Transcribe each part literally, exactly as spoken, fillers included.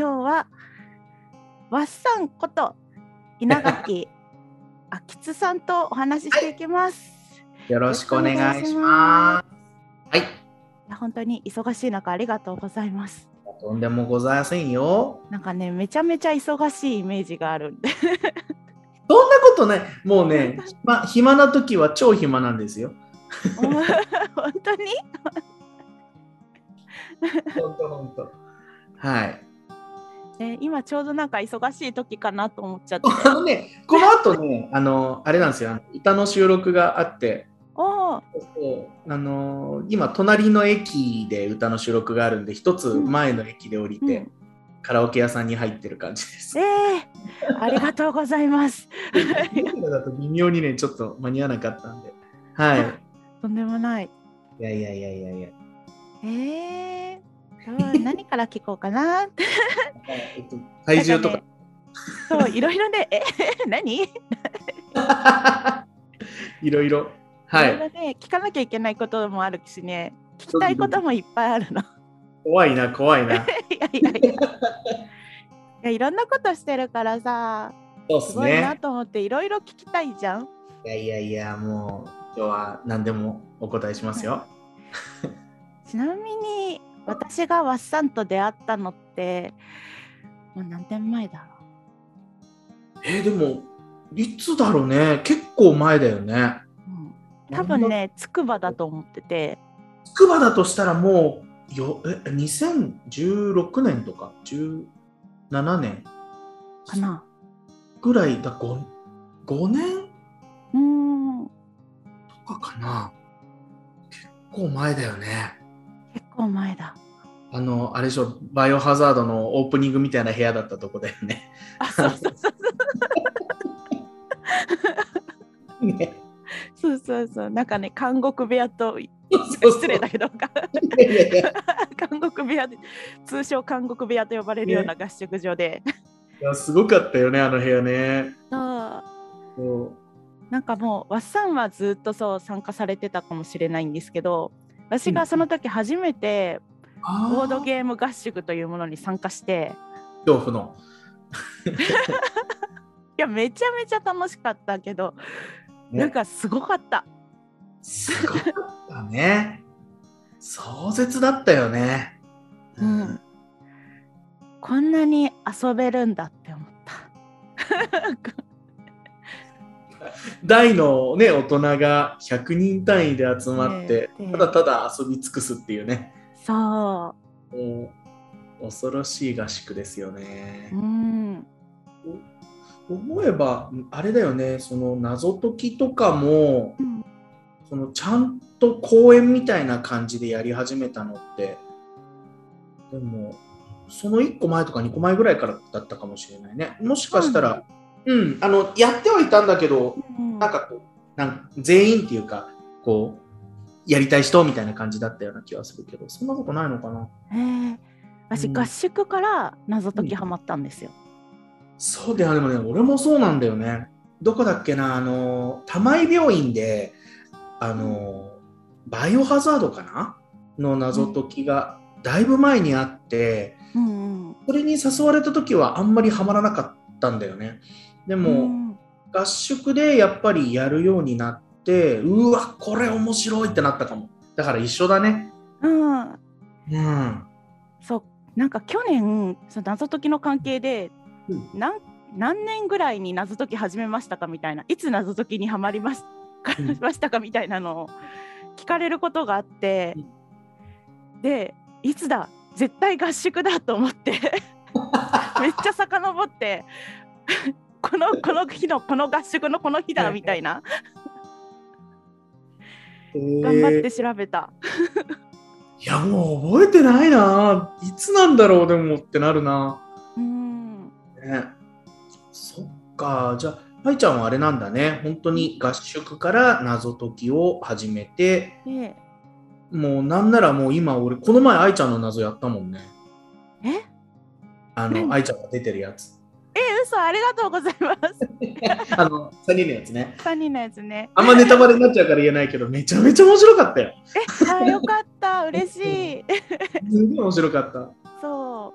今日はわっさんこと稲垣あきつさんとお話ししていきます、はい、よろしくお願いします。はい、いや本当に忙しい中ありがとうございます。とんでもございませんよ。なんかねめちゃめちゃ忙しいイメージがあるんでそんなことない。もうね暇、暇な時は超暇なんですよ本当に本当本当はい、えー、今ちょうどなんか忙しい時かなと思っちゃってあの、ね、この後ねあのあれなんですよ、歌の収録があって、おそうあの今隣の駅で歌の収録があるんで一つ前の駅で降りて、うん、カラオケ屋さんに入ってる感じです。えー、ありがとうございますだと微妙にねちょっと間に合わなかったんで、はいとんでもない。いやいやいやいやいやえー、何から聞こうかなって体重とか、ね、そういろいろねえ何いろいろはい、ね、聞かなきゃいけないこともあるしね、聞きたいこともいっぱいあるの。怖いな怖いな。いやいやいやいやいろんなことしてるからさ、そうっすね、すごいなと思っていろいろ聞きたいじゃん。いやいやいやもう今日は何でもお答えしますよ。ちなみに私がわっさんと出会ったのってもう何年前だろう。えー、でもいつだろうね、結構前だよね。多分ね、つくばだと思ってて、つくばだとしたらもうよえにせんじゅうろくねんとかじゅうななねんかなぐらいだ。 5, 5年うーんとかかな。結構前だよね。結構前だ。あのあれでしょ、バイオハザードのオープニングみたいな部屋だったとこだよね。あ、そうそうそうそうねそうそうそう、なんかね監獄部屋と失礼だけど監獄部屋で通称監獄部屋と呼ばれるような合宿所で、ね、いやすごかったよねあの部屋ね。そうなんかもうわっさんはずっとそう参加されてたかもしれないんですけど、私がその時初めてボードゲーム合宿というものに参加して、恐怖のいやめちゃめちゃ楽しかったけどね、なんかすごかった。すごかったね。壮絶だったよね、うん。うん。こんなに遊べるんだって思った。大のね大人がひゃくにん単位で集まって、ね、ただただ遊び尽くすっていうね。そう。もう恐ろしい合宿ですよね。うん。思えばあれだよね、その謎解きとかも、うん、そのちゃんと公演みたいな感じでやり始めたのってでもそのいっこまえとかにこまえぐらいからだったかもしれないね。もしかしたら、うんうん、あのやってはいたんだけど、うん、なんかこうなんか全員っていうかこうやりたい人みたいな感じだったような気がするけど、そんなことないのかな。へえ、私、うん、合宿から謎解きハマったんですよ、うん。そうで、でもね俺もそうなんだよね。どこだっけな、あの玉井病院であのバイオハザードかなの謎解きがだいぶ前にあって、うんうん、それに誘われた時はあんまりハマらなかったんだよね。でも、うん、合宿でやっぱりやるようになって、うわこれ面白いってなったかも。だから一緒だね。うん、うん、そう、なんか去年その謎解きの関係で何, 何年ぐらいに謎解き始めましたかみたいな、いつ謎解きにはまりましたかみたいなのを聞かれることがあって、でいつだ絶対合宿だと思ってめっちゃ遡ってこのこの日のこの合宿のこの日だみたいな頑張って調べたいやもう覚えてないな、いつなんだろうでもってなるな。ね、そっか。じゃあ愛ちゃんはあれなんだね、本当に合宿から謎解きを始めて、ね、もうなんならもう今俺この前愛ちゃんの謎やったもんね。えあの愛ちゃんが出てるやつ。え嘘、ありがとうございますあのさんにんのやつね、さんにんのやつねあんまネタバレになっちゃうから言えないけどめちゃめちゃ面白かったよえあよかった嬉しいすごい面白かった。そ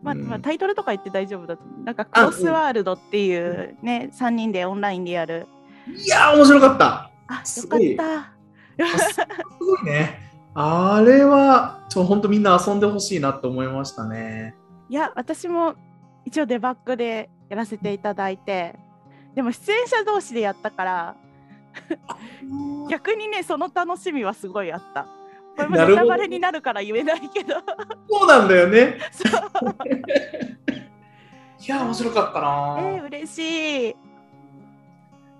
うまあまあ、タイトルとか言って大丈夫だと、なんかクロスワールドっていうね、うん、さんにんでオンラインでやる。いやー面白かった。あ、よかった。すごいね。あれはちょ本当みんな遊んでほしいなって思いましたね。いや私も一応デバッグでやらせていただいて、でも出演者同士でやったから逆にねその楽しみはすごいあった。これもネタバレになるから言えないけどそうなんだよねいや面白かったな。えー、嬉しい。い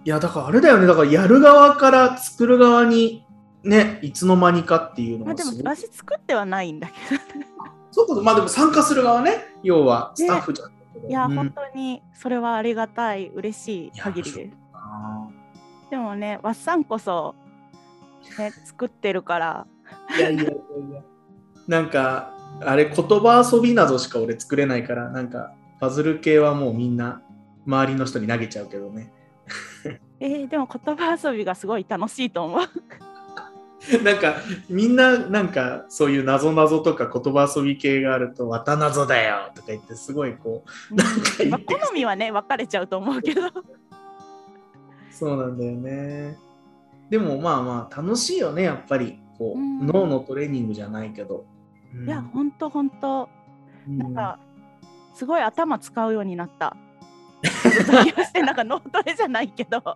やだからあれだよね、だからやる側から作る側にね、いつの間にかっていうのもすごい。まあ、でも私作ってはないんだけどそういうこと。まあでも参加する側ね、要はスタッフじゃん。いや、うん、本当にそれはありがたい、嬉しい限りです。でもね、わっさんこそ、ね、作ってるからいやいやいやいやなんかあれ言葉遊びなどしか俺作れないから、なんかパズル系はもうみんな周りの人に投げちゃうけどねえー、でも言葉遊びがすごい楽しいと思うなんかみんななんかそういうなぞなぞとか言葉遊び系があると、わたなぞだよとか言ってすごいこう、うん、なんか言って、まあ、好みはね分かれちゃうと思うけどそうなんだよね。でもまあまあ楽しいよね、やっぱりこう、うん、脳のトレーニングじゃないけど、うん、いやほんとほんとなんか、うん、すごい頭使うようになったなんか脳トレじゃないけど本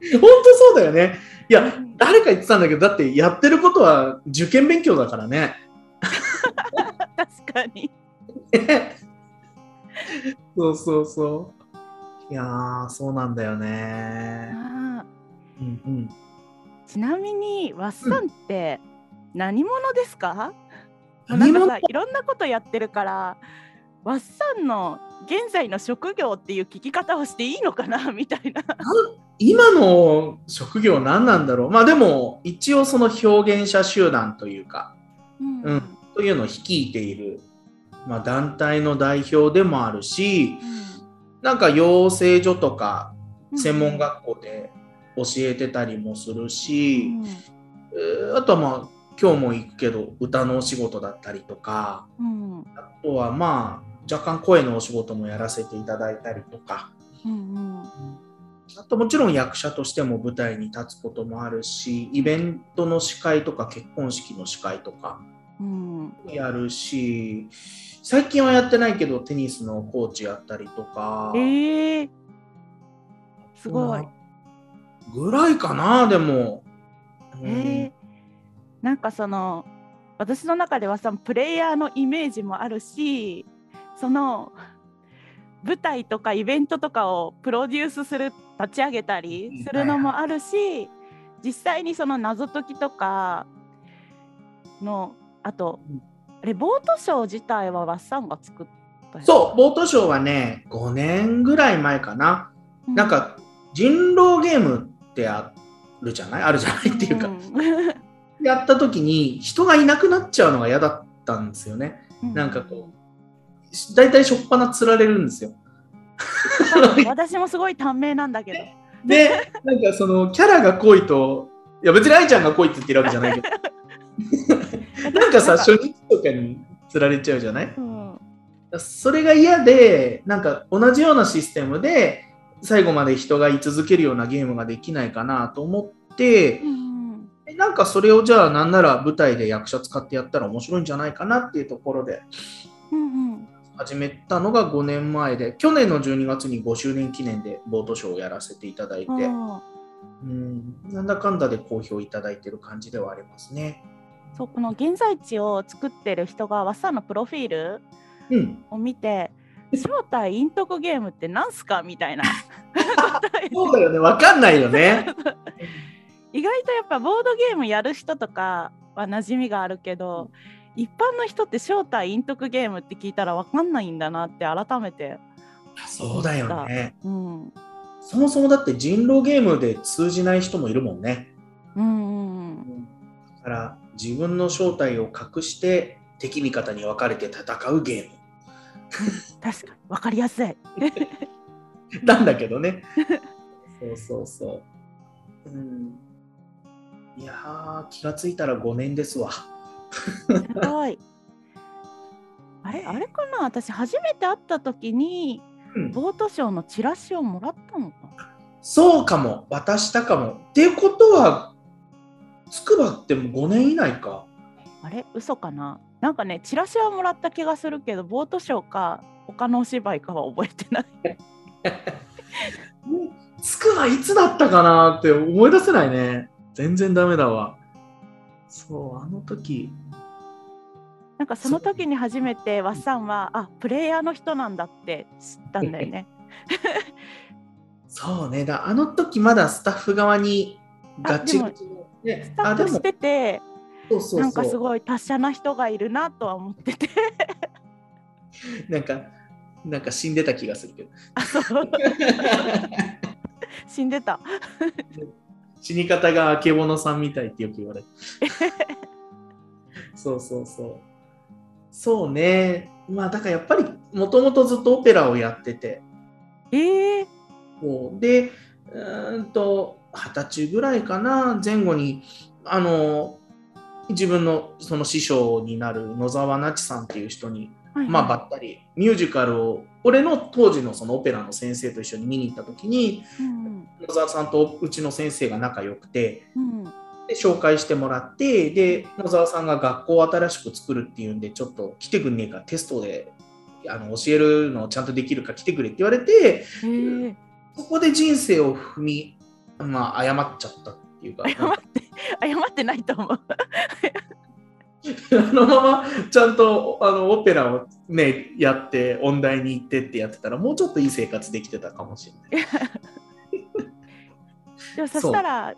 当そうだよね。いや、うん、誰か言ってたんだけど、だってやってることは受験勉強だからね確かにそうそうそう。いやーそうなんだよね。あ、うんうん、ちなみにわっさんって何者ですか？うん、何者？なんかさ、いろんなことやってるからわっさんの現在の職業っていう聞き方をしていいのかなみたいな。今の職業何なんだろう。まあでも一応その表現者集団というか、うんうん、というのを率いている、まあ、団体の代表でもあるし、うん、なんか養成所とか専門学校で教えてたりもするし、うんうん、あとはまあ今日も行くけど歌のお仕事だったりとか、うん、あとはまあ若干声のお仕事もやらせていただいたりとか、うんうん、あともちろん役者としても舞台に立つこともあるし、イベントの司会とか結婚式の司会とかやるし、うん、最近はやってないけどテニスのコーチやったりとか、えー、すごいぐらいかな。でも、うん、えー、なんかその私の中ではさ、プレイヤーのイメージもあるし、その舞台とかイベントとかをプロデュースする、立ち上げたりするのもあるし、実際にその謎解きとかの、あとあれボートショー自体はわっさんが作ったやつ。そう、ボートショーはねごねんぐらい前かな、うん、なんか人狼ゲームってあるじゃないあるじゃないっていうか、うん、やった時に人がいなくなっちゃうのが嫌だったんですよね、うん、なんかこうだいたいしょっぱな釣られるんですよ私もすごい短命なんだけどで, でなんかそのキャラが濃いと、いや別に愛ちゃんが濃いって言ってるわけじゃないけどなんかさ、初日とかに釣られちゃうじゃない、うん、それが嫌で、なんか同じようなシステムで最後まで人が居続けるようなゲームができないかなと思って、うん、でなんかそれをじゃあなんなら舞台で役者使ってやったら面白いんじゃないかなっていうところで、うんうん、始めたのがごねんまえで、去年のじゅうにがつにごしゅうねん記念でボートショーをやらせていただいて、うん、なんだかんだで好評いただいてる感じではありますね。そう、この現在地を作ってる人がわっさんのプロフィールを見て、うん、正体隠匿ゲームってなんすかみたいなそうだよね、分かんないよね意外とやっぱボードゲームやる人とかは馴染みがあるけど、うん、一般の人って正体隠匿ゲームって聞いたら分かんないんだなって改めて。そうだよね、うん、そもそもだって人狼ゲームで通じない人もいるもんね、うんうんうん、だから自分の正体を隠して敵味方に分かれて戦うゲーム確かに分かりやすいなんだけどねそうそうそう、うん、いや気がついたらごねんですわすごい。あれあれかな、私初めて会った時に、うん、ボートショーのチラシをもらったのかな。そうかも、渡したかも。っていうことはつくばってもごねん以内か。あれ嘘かな。なんかねチラシはもらった気がするけど、ボートショーか他のお芝居かは覚えてない。つくばいつだったかなって思い出せないね。全然ダメだわ。そうあの時。なんかその時に初めてわっさんはあプレイヤーの人なんだって知ったんだよね。そうね、だあの時まだスタッフ側にガチガチの、ね、スタッフしてて、そうそうそう、なんかすごい達者な人がいるなとは思っててなんかなんか死んでた気がするけど死んでた死に方があけぼのさんみたいってよく言われるそうそうそうそうね。まあだからやっぱりもともとずっとオペラをやってて、えー、でうんと二十歳ぐらいかな前後にあの自分のその師匠になる野沢那智さんっていう人に、はいはい、まあばったりミュージカルを俺の当時のそのオペラの先生と一緒に見に行った時に、うん、野沢さんとうちの先生が仲良くて、うん、で紹介してもらって、で野沢さんが学校を新しく作るっていうんでちょっと来てくんねえかテストであの教えるのをちゃんとできるか来てくれって言われて、そこで人生を踏み、まあ、謝っちゃったっていうか、謝って、謝ってないと思うあのままちゃんとあのオペラを、ね、やって音大に行ってってやってたらもうちょっといい生活できてたかもしれないでもそしたら、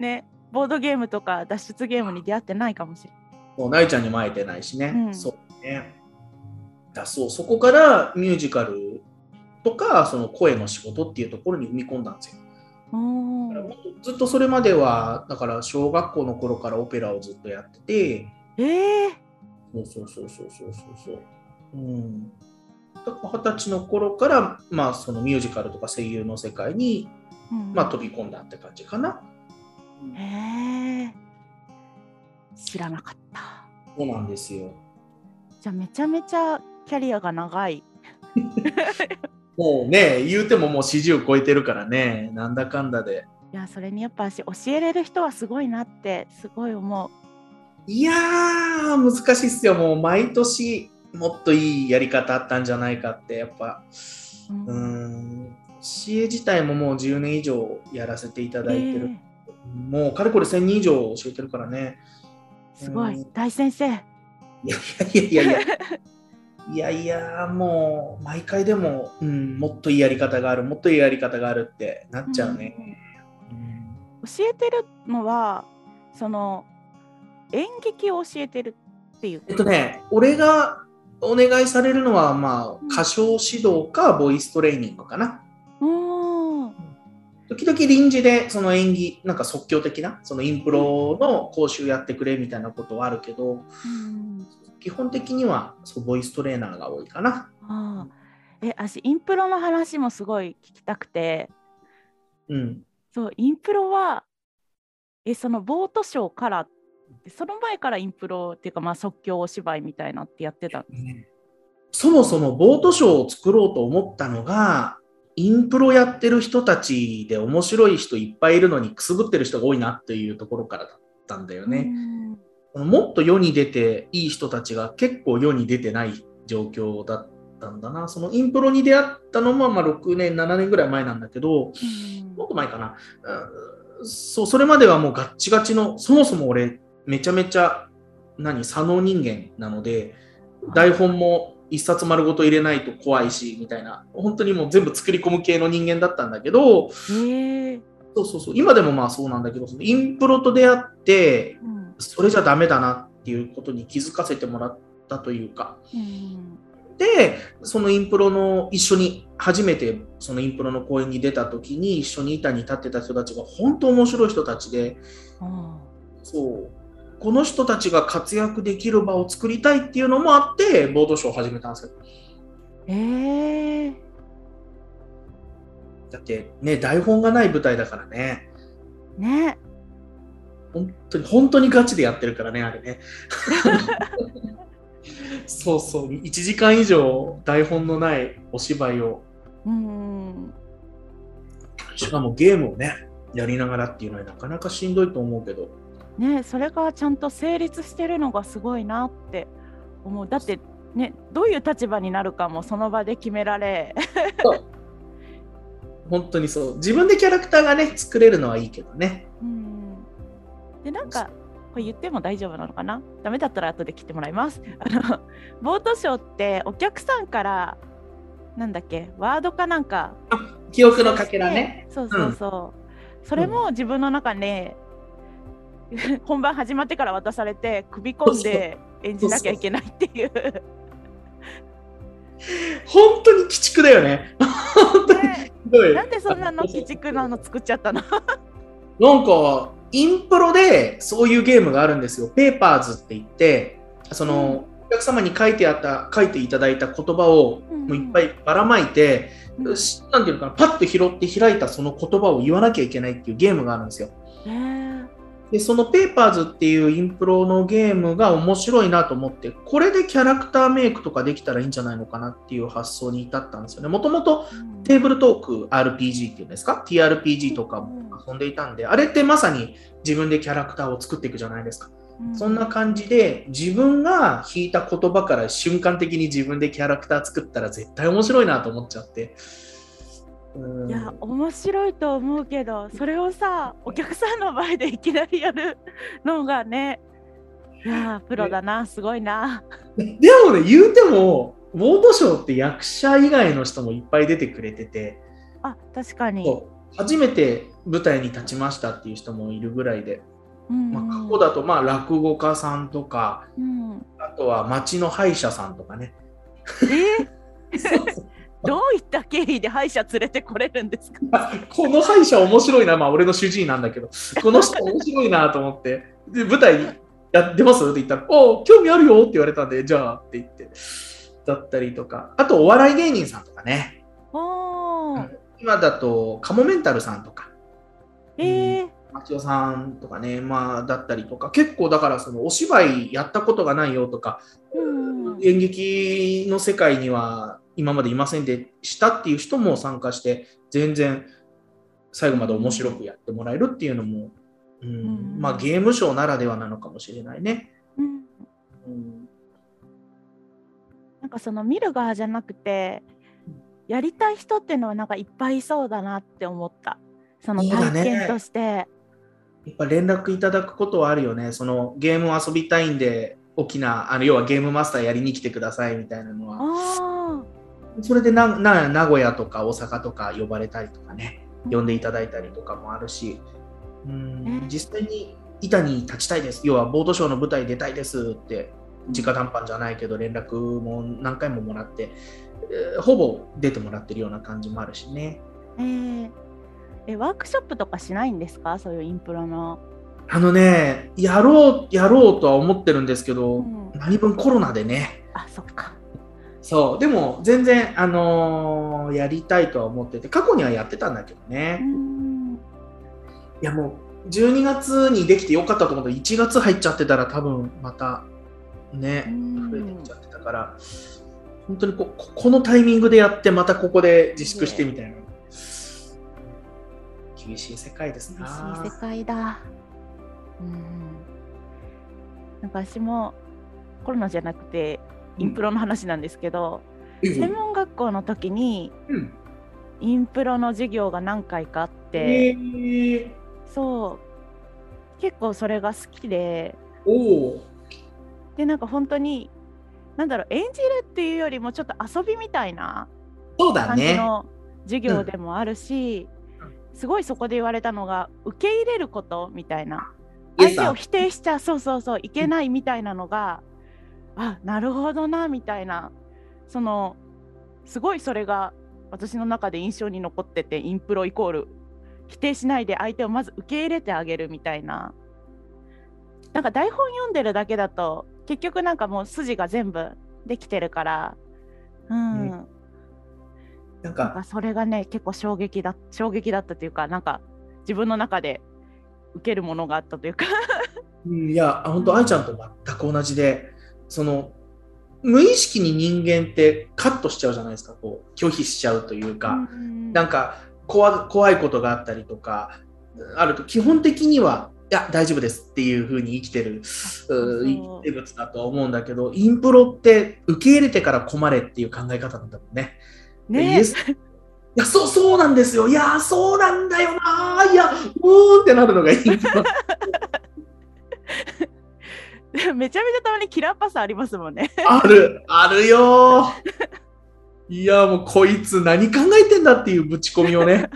ね、ボードゲームとか脱出ゲームに出会ってないかもしれない。もうなゆちゃんにも会えてないしね、うん、そうね。だそう、そこからミュージカルとかその声の仕事っていうところに踏み込んだんですよ。ずっとそれまではだから小学校の頃からオペラをずっとやってて、えー、そうそうそうそうそうそう、うん、だから二十歳の頃から、まあ、そのミュージカルとか声優の世界に、うんまあ、飛び込んだって感じかな。へえー、知らなかった。そうなんですよ。じゃあめちゃめちゃキャリアが長いもうね言うてももうよんじゅう超えてるからね、なんだかんだで。いやそれにやっぱし教えれる人はすごいなってすごい思う。いやー難しいっすよ。もう毎年もっといいやり方あったんじゃないかってやっぱ、うん、うーん教え自体ももうじゅうねん以上やらせていただいてる、えー、もうかれこれせんにん以上教えてるからね。すごい、うん、大先生。いやいやいやいやいやいやもう毎回でも、うん、もっといいやり方があるもっといいやり方があるってなっちゃうね、うんうん、教えてるのはその演劇を教えてるっていう。えっとね俺がお願いされるのは、まあ、歌唱指導かボイストレーニングかな、うん、時々臨時でその演技なんか即興的なそのインプロの講習やってくれみたいなことはあるけど、うん基本的にはそうボイストレーナーが多いかな。ああ、え、私インプロの話もすごい聞きたくて、うん、そうインプロはえそのボートショーからその前からインプロっていうか、まあ、即興お芝居みたいなってやってたんです、ね、そもそもボートショーを作ろうと思ったのがインプロやってる人たちで面白い人いっぱいいるのにくすぶってる人が多いなっていうところからだったんだよね。もっと世に出ていい人たちが結構世に出てない状況だったんだな。そのインプロに出会ったのもまあろくねんななねんぐらい前なんだけど、うん、もっと前かな、うん、そうそれまではもうガッチガチのそもそも俺めちゃめちゃ何左脳人間なので台本も一冊丸ごと入れないと怖いしみたいな本当にもう全部作り込む系の人間だったんだけど、へそうそうそう今でもまあそうなんだけどそのインプロと出会って、うんそれじゃダメだなっていうことに気づかせてもらったというか、うん、でそのインプロの一緒に初めてそのインプロの公演に出た時に一緒に板に立ってた人たちが本当面白い人たちで、うん、そうこの人たちが活躍できる場を作りたいっていうのもあってボードショーを始めたんですけど、えー、だってね台本がない舞台だからねね本当に本当にガチでやってるからねあれねそうそう、いちじかん以上台本のないお芝居を、うん、しかもゲームをねやりながらっていうのはなかなかしんどいと思うけどね、それがちゃんと成立してるのがすごいなって思う。だってね、どういう立場になるかもその場で決められ本当にそう、自分でキャラクターがね作れるのはいいけどね、うん、でなんかこれ言っても大丈夫なのかな、ダメだったら後で切ってもらいます。あのボートショーってお客さんからなんだっけ、ワードかなんか、あ、記憶のかけらね、そうそうそう、うん、それも自分の中ね、うん、本番始まってから渡されて首込んで演じなきゃいけないっていう、そうそうそう本当に鬼畜だよね本当にひどい。なんでそんなの鬼畜なの作っちゃったのなんかインプロでそういうゲームがあるんですよ。ペーパーズって言って、その、うん、お客様に書いてあった書いていただいた言葉をもういっぱいばらまいて、うんうん、なんていうのかな、パッと拾って開いたその言葉を言わなきゃいけないっていうゲームがあるんですよ。でそのペーパーズっていうインプロのゲームが面白いなと思って、これでキャラクターメイクとかできたらいいんじゃないのかなっていう発想に至ったんですよね。もともとテーブルトーク アールピージー っていうんですか、 ティーアールピージー とかも遊んでいたんで、あれってまさに自分でキャラクターを作っていくじゃないですか。そんな感じで自分が引いた言葉から瞬間的に自分でキャラクター作ったら絶対面白いなと思っちゃって、いや面白いと思うけど、それをさお客さんの前でいきなりやるのがね、いやプロだな、すごいな。でもね、言うてもボードショーって役者以外の人もいっぱい出てくれてて、あ、確かに初めて舞台に立ちましたっていう人もいるぐらいで、うんうん、まあ、過去だとまあ落語家さんとか、うん、あとは町の歯医者さんとかね。えそうそうどういった経緯で歯医者連れてこれるんですかこの歯医者面白いな、まあ俺の主治医なんだけど、この人面白いなと思ってで舞台にやってますって言ったら、おお興味あるよって言われたんで、じゃあって言ってだったりとか、あとお笑い芸人さんとかね、お、うん、今だとカモメンタルさんとか、えー、マチオさんとかね、まあだったりとか、結構だからそのお芝居やったことがないよとか、うん、演劇の世界には今までいませんでしたっていう人も参加して、全然最後まで面白くやってもらえるっていうのも、うんうん、まあゲームショーならではなのかもしれないね、うんうん、なんかその見る側じゃなくてやりたい人っていうのはなんかいっぱいいそうだなって思った。その体験として、ね、やっぱ連絡いただくことはあるよね。そのゲームを遊びたいんで大きな、あの要はゲームマスターやりに来てくださいみたいなのは、あ、それでなな名古屋とか大阪とか呼ばれたりとかね、呼んでいただいたりとかもあるし、うん、実際に板に立ちたいです、要はボートショーの舞台に出たいですって直談判じゃないけど連絡も何回ももらって、えー、ほぼ出てもらってるような感じもあるしね、えー、えワークショップとかしないんですか、そういうインプロの。あのね、やろうやろうとは思ってるんですけど、うん、何分コロナでね。あ、そっか。そう、でも全然、あのー、やりたいとは思ってて、過去にはやってたんだけどね。うん、いやもうじゅうにがつにできてよかったと思うけど、いちがつ入っちゃってたら多分またね増えてきちゃってたから、本当に こ, ここのタイミングでやってまたここで自粛してみたいな、ね、厳しい世界ですな。厳しい世界だ。うん、なんか私もコロナじゃなくてインプロの話なんですけど、うん、専門学校の時にインプロの授業が何回かあって、うん、そう結構それが好きで、おでなんか本当になんだろう、演じるっていうよりもちょっと遊びみたいな感じの授業でもあるし、そうだね、うん、すごいそこで言われたのが受け入れることみたいな、相手を否定しちゃそうそうそういけないみたいなのが、うん、あ、なるほどなみたいな、そのすごいそれが私の中で印象に残ってて、インプロイコール否定しないで相手をまず受け入れてあげるみたいな。なんか台本読んでるだけだと結局なんかもう筋が全部できてるから、うん、うん、なんか、なんかそれがね結構衝撃だ衝撃だったというか、なんか自分の中で受けるものがあったというか、うん、いや本当愛ちゃんと全く同じで。その無意識に人間ってカットしちゃうじゃないですか。こう拒否しちゃうというか、うん、なんか怖、怖いことがあったりとかあると基本的にはいや大丈夫ですっていう風に生きてる生物だとは思うんだけど、インプロって受け入れてから困れっていう考え方なんだもんね。ねえいや そ, そうなんですよいやそうなんだよないやうーんってなるのがいいめちゃめちゃたまにキラーパスありますもんね。あるあるよいやもうこいつ何考えてんだっていうぶち込みをね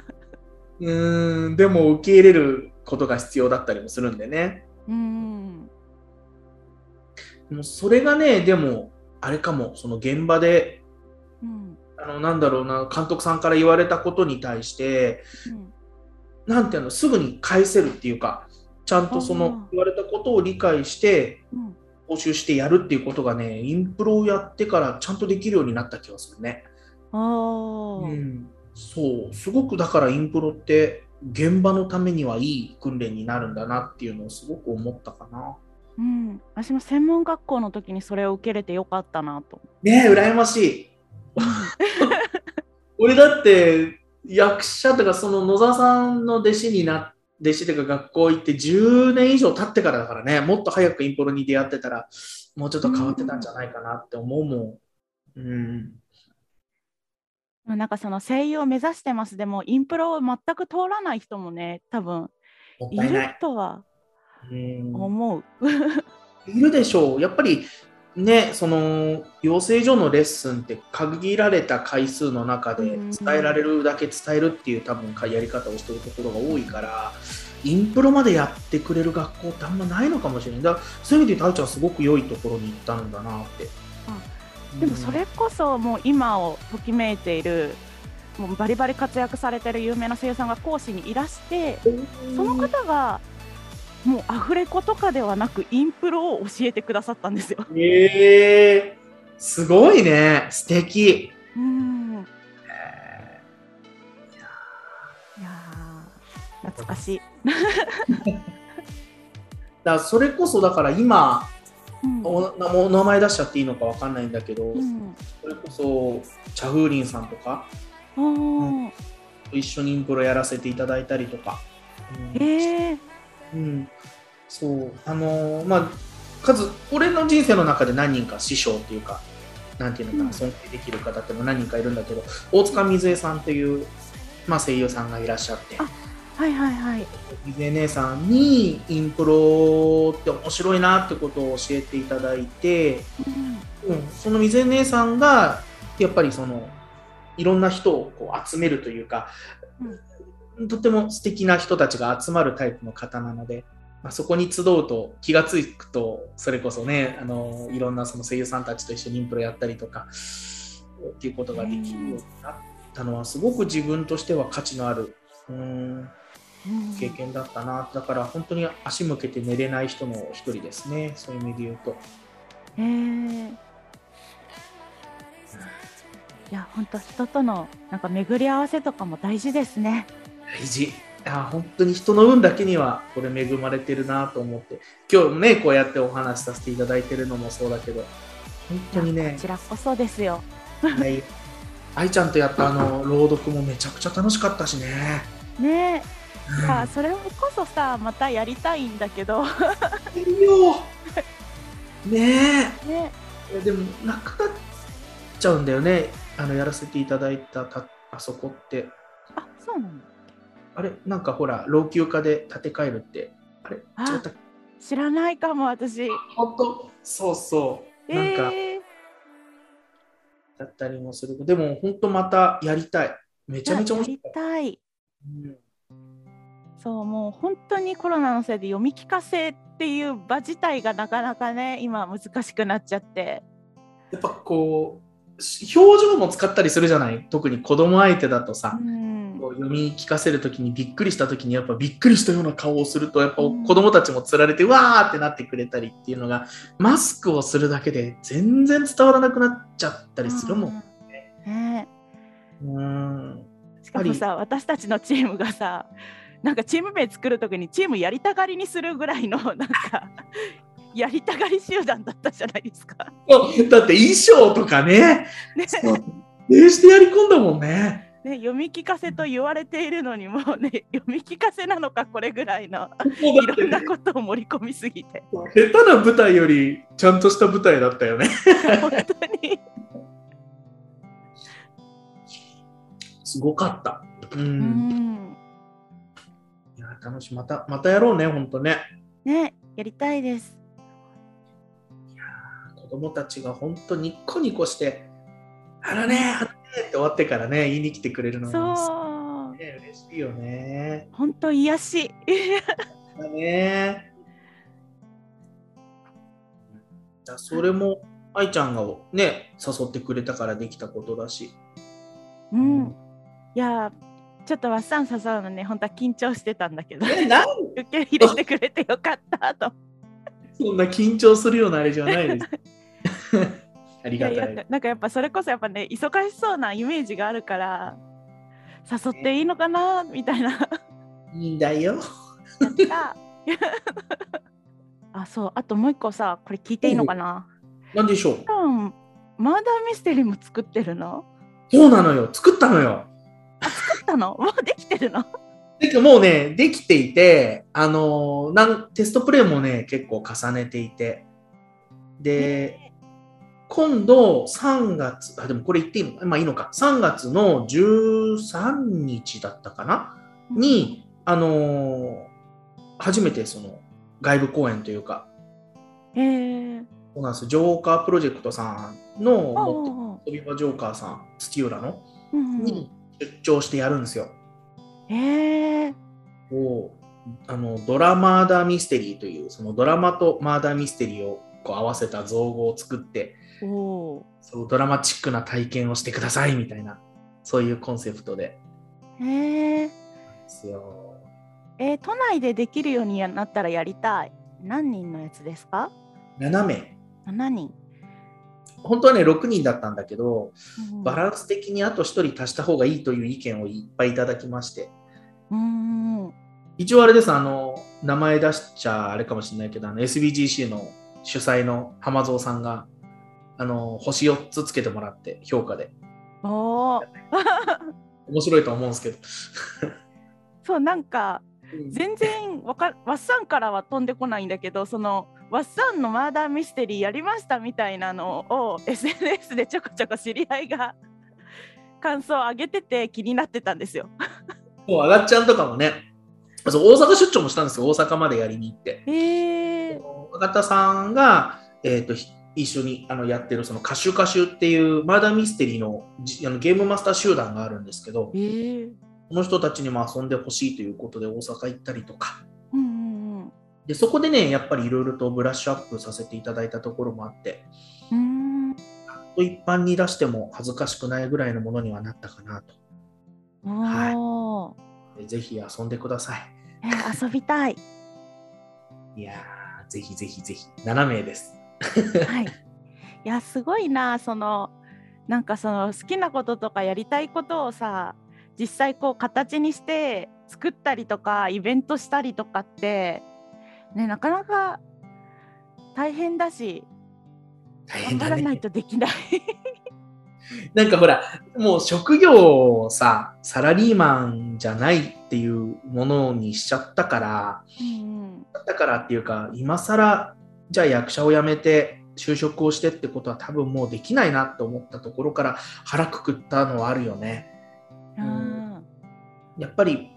うーんでも受け入れることが必要だったりもするんでね。うんでもそれがねでもあれかもその現場で、うん、あのなんだろうな監督さんから言われたことに対して、うん、なんていうのすぐに返せるっていうかちゃんとその言われたことを理解して報酬してやるっていうことがねインプロをやってからちゃんとできるようになった気がするね。あー、うん、そうすごくだからインプロって現場のためにはいい訓練になるんだなっていうのをすごく思ったかな。うん、私も専門学校の時にそれを受けれてよかったなと。ねえ羨ましい俺だって役者とかその野沢さんの弟子になって弟子とか学校行ってじゅうねん以上経ってからだからね、もっと早くインプロに出会ってたらもうちょっと変わってたんじゃないかなって思うもん、うんうん、なんかその声優を目指してますでもインプロを全く通らない人もね多分いるとは思う、うん、いるでしょう。やっぱりねその養成所のレッスンって限られた回数の中で伝えられるだけ伝えるっていう多分やり方をしてるところが多いからインプロまでやってくれる学校ってあんまないのかもしれない。だからそういう意味でタウちゃんはすごく良いところに行ったんだなって。あでもそれこそもう今をときめいているもうバリバリ活躍されてる有名な声優さんが講師にいらしてその方がもうアフレコとかではなくインプロを教えてくださったんですよ。えー、すごいね素敵。うん、えー、いや懐かしいだそれこそだから今、うん、お, お名前出しちゃっていいのかわかんないんだけど、うん、それこそチャフーリンさんとか、うん、一緒にインプロやらせていただいたりとか、うん、えーうん、そうあのー、まあ数俺の人生の中で何人か師匠というかなんていうのかな尊敬できる方っても何人かいるんだけど、大塚瑞恵さんという、まあ、声優さんがいらっしゃって、あはいはいはい、瑞恵姉さんにインプロって面白いなってことを教えていただいて、うんうん、その瑞恵姉さんがやっぱりそのいろんな人をこう集めるというか、うんとても素敵な人たちが集まるタイプの方なので、まあ、そこに集うと気がつくとそれこそねあのいろんなその声優さんたちと一緒にインプロやったりとかっていうことができるようになったのはすごく自分としては価値のあるうん経験だったな。だから本当に足向けて寝れない人の一人ですねそういう意味で言うと。えー、いや本当人とのなんか巡り合わせとかも大事ですね。大事。あ本当に人の運だけにはこれ恵まれてるなと思って今日ねこうやってお話しさせていただいてるのもそうだけど本当にねこちらこそですよ愛、はい、ちゃんとやったあの朗読もめちゃくちゃ楽しかったしねねえ、うん、あそれこそさまたやりたいんだけどやるよねえ、ね、でもなくなっちゃうんだよねあのやらせていただい た, たあそこってあそうなのあれなんかほら老朽化で建て替えるってあれあ違った知らないかも私本当そうそう、えー、なんかだったりもするでも本当またやりたいめちゃめちゃ面白いやりたい、うん、そうもう本当にコロナのせいで読み聞かせっていう場自体がなかなかね今難しくなっちゃってやっぱこう表情も使ったりするじゃない特に子供相手だとさ、うん読み聞かせるときにびっくりしたときにやっぱびっくりしたような顔をするとやっぱ子どもたちもつられてわーってなってくれたりっていうのがマスクをするだけで全然伝わらなくなっちゃったりするもんね。ねうんしかもさ私たちのチームがさなんかチーム名作るときにチームやりたがりにするぐらいのなんかやりたがり集団だったじゃないですか。だって衣装とかね、徹底してやり込んだもんね。ね、読み聞かせと言われているのにもうね、読み聞かせなのかこれぐらいのいろんなことを盛り込みすぎて、下手な舞台よりちゃんとした舞台だったよね本当にすごかった。うん、うん、いや楽しい。またまたやろうね、ほんとね。ね、やりたいです。いや子供たちがほんとニッコニコしてあらねーって終わってからね、言いに来てくれるのも、ね、嬉しいよね。本当癒しだね。じゃあそれも愛ちゃんがね誘ってくれたからできたことだし、うん、うん、いやちょっとわっさん誘うのね本当は緊張してたんだけど、えなん受け入れてくれてよかったとそんな緊張するようなあれじゃないですありがたい。いやいや、なんかやっぱそれこそやっぱね忙しそうなイメージがあるから誘っていいのかな、ね、みたいな。いいんだよあ、そう、あともう一個さ、これ聞いていいのかな。なんでしょう。マーダーミステリーも作ってるの。そうなのよ、作ったのよ。あ、作ったの。もうできてるの。てかもうねできていて、あのなんテストプレイもね結構重ねていて、で、えー今度さんがつ、あ、でもこれ言っていいのか、まあいいのか、さんがつのじゅうさんにちだったかなに、あのー、初めてその外部公演というか、えー、そうなんです。ジョーカープロジェクトさんの、飛び場ジョーカーさん、土浦の、うんうん、に出張してやるんですよ。えー、おあのドラマーダーミステリーという、そのドラマとマーダーミステリーをこう合わせた造語を作って、おそうドラマチックな体験をしてくださいみたいな、そういうコンセプトで。へーですよ。えー、都内でできるようになったらやりたい。何人のやつですか？ななめい。ななにん。本当はねろくにんだったんだけど、うん、バランス的にあとひとり足した方がいいという意見をいっぱいいただきまして、うーん、一応あれです、あの名前出しちゃあれかもしれないけど、あの エスビージーシー の主催の浜蔵さんがあの星よっつつけてもらって評価で、お面白いと思うんですけどそうなんか、うん、全然わかワッサンからは飛んでこないんだけど、そのワッサンのマーダーミステリーやりましたみたいなのを エスエヌエス でちょこちょこ知り合いが感想を上げてて気になってたんですよもうあがっちゃんとかもね、そう大阪出張もしたんですよ。大阪までやりに行って、えー、あがたさんが、えー、と一緒にあのやってるそのカシュカシュっていうマーダーミステリー の, あのゲームマスター集団があるんですけど、えー、この人たちにも遊んでほしいということで大阪行ったりとか、うんうんうん、でそこでねやっぱりいろいろとブラッシュアップさせていただいたところもあって、うーんと一般に出しても恥ずかしくないぐらいのものにはなったかなと。お、はい、ぜひ遊んでください、えー、遊びたいいやぜひぜひぜひななめいですはい、いやすごいな、そのなんかその好きなこととかやりたいことをさ実際こう形にして作ったりとかイベントしたりとかって、ね、なかなか大変だし大変だ、ね、頑張らないとできないなんかほらもう職業をさサラリーマンじゃないっていうものにしちゃったから、うん、だからっていうか今更じゃあ役者を辞めて就職をしてってことは多分もうできないなと思ったところから腹くくったのはあるよね。うん、やっぱり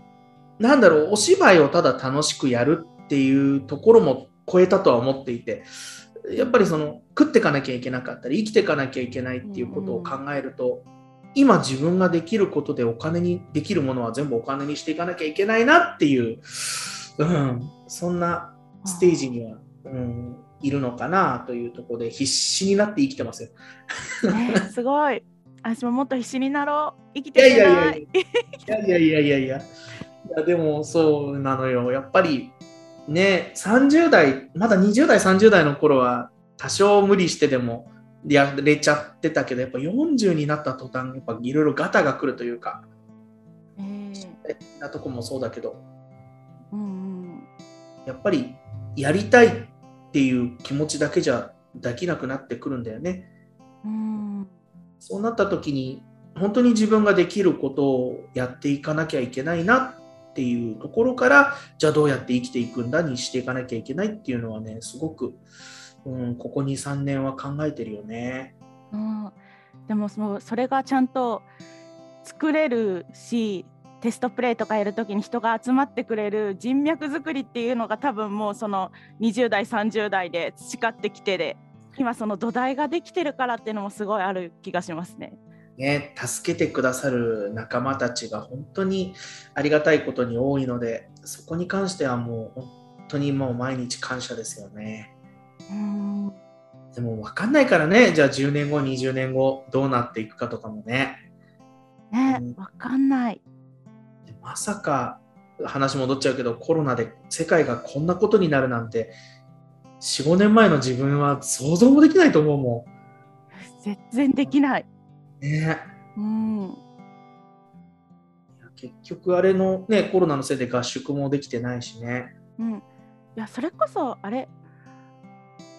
なんだろう、お芝居をただ楽しくやるっていうところも超えたとは思っていて、やっぱりその食ってかなきゃいけなかったり生きてかなきゃいけないっていうことを考えると、うん、今自分ができることでお金にできるものは全部お金にしていかなきゃいけないなっていう、うん、そんなステージには、うん、いるのかなというところで必死になって生きてますよ、えー、すごい。私ももっと必死になろう、生きていけない。いやいやいやいやいや、でもそうなのよ、やっぱりねさんじゅう代まだにじゅう代さんじゅう代の頃は多少無理してでもやれちゃってたけど、やっぱよんじゅうになった途端やっぱいろいろガタが来るというか、えー、なとこもそうだけど、うんうん、やっぱりやりたいっていう気持ちだけじゃできなくなってくるんだよね。うん、そうなった時に本当に自分ができることをやっていかなきゃいけないなっていうところから、じゃあどうやって生きていくんだにしていかなきゃいけないっていうのはね、すごく、うん、ここ に,さん 年は考えてるよね。うん、でも そ, それがちゃんと作れるし、テストプレイとかやるときに人が集まってくれる人脈作りっていうのが多分もうそのにじゅう代さんじゅう代で培ってきてで、今その土台ができてるからっていうのもすごいある気がしますね。ね、助けてくださる仲間たちが本当にありがたいことに多いので、そこに関してはもう本当にもう毎日感謝ですよね。うん、でも分かんないからね、じゃあじゅうねんごにじゅうねんごどうなっていくかとかもね、ね、うん、分かんない。まさか話戻っちゃうけど、コロナで世界がこんなことになるなんて よん,ご 年前の自分は想像もできないと思うもん。全然できない、ね、うん、いや結局あれの、ね、コロナのせいで合宿もできてないしね、うん、いやそれこそあれ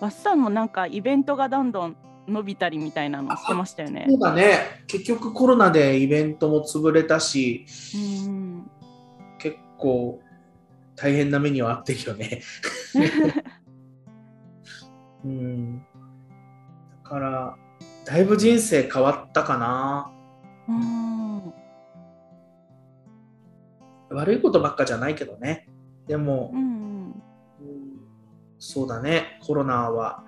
バスさんもなんかイベントがどんどん伸びたりみたいなのしてましたよね。そうだね、結局コロナでイベントも潰れたし、うん、結構大変な目にはあってるよね、うん、だからだいぶ人生変わったかな。うん、悪いことばっかじゃないけどね。でも、うんうん、そうだね、コロナは、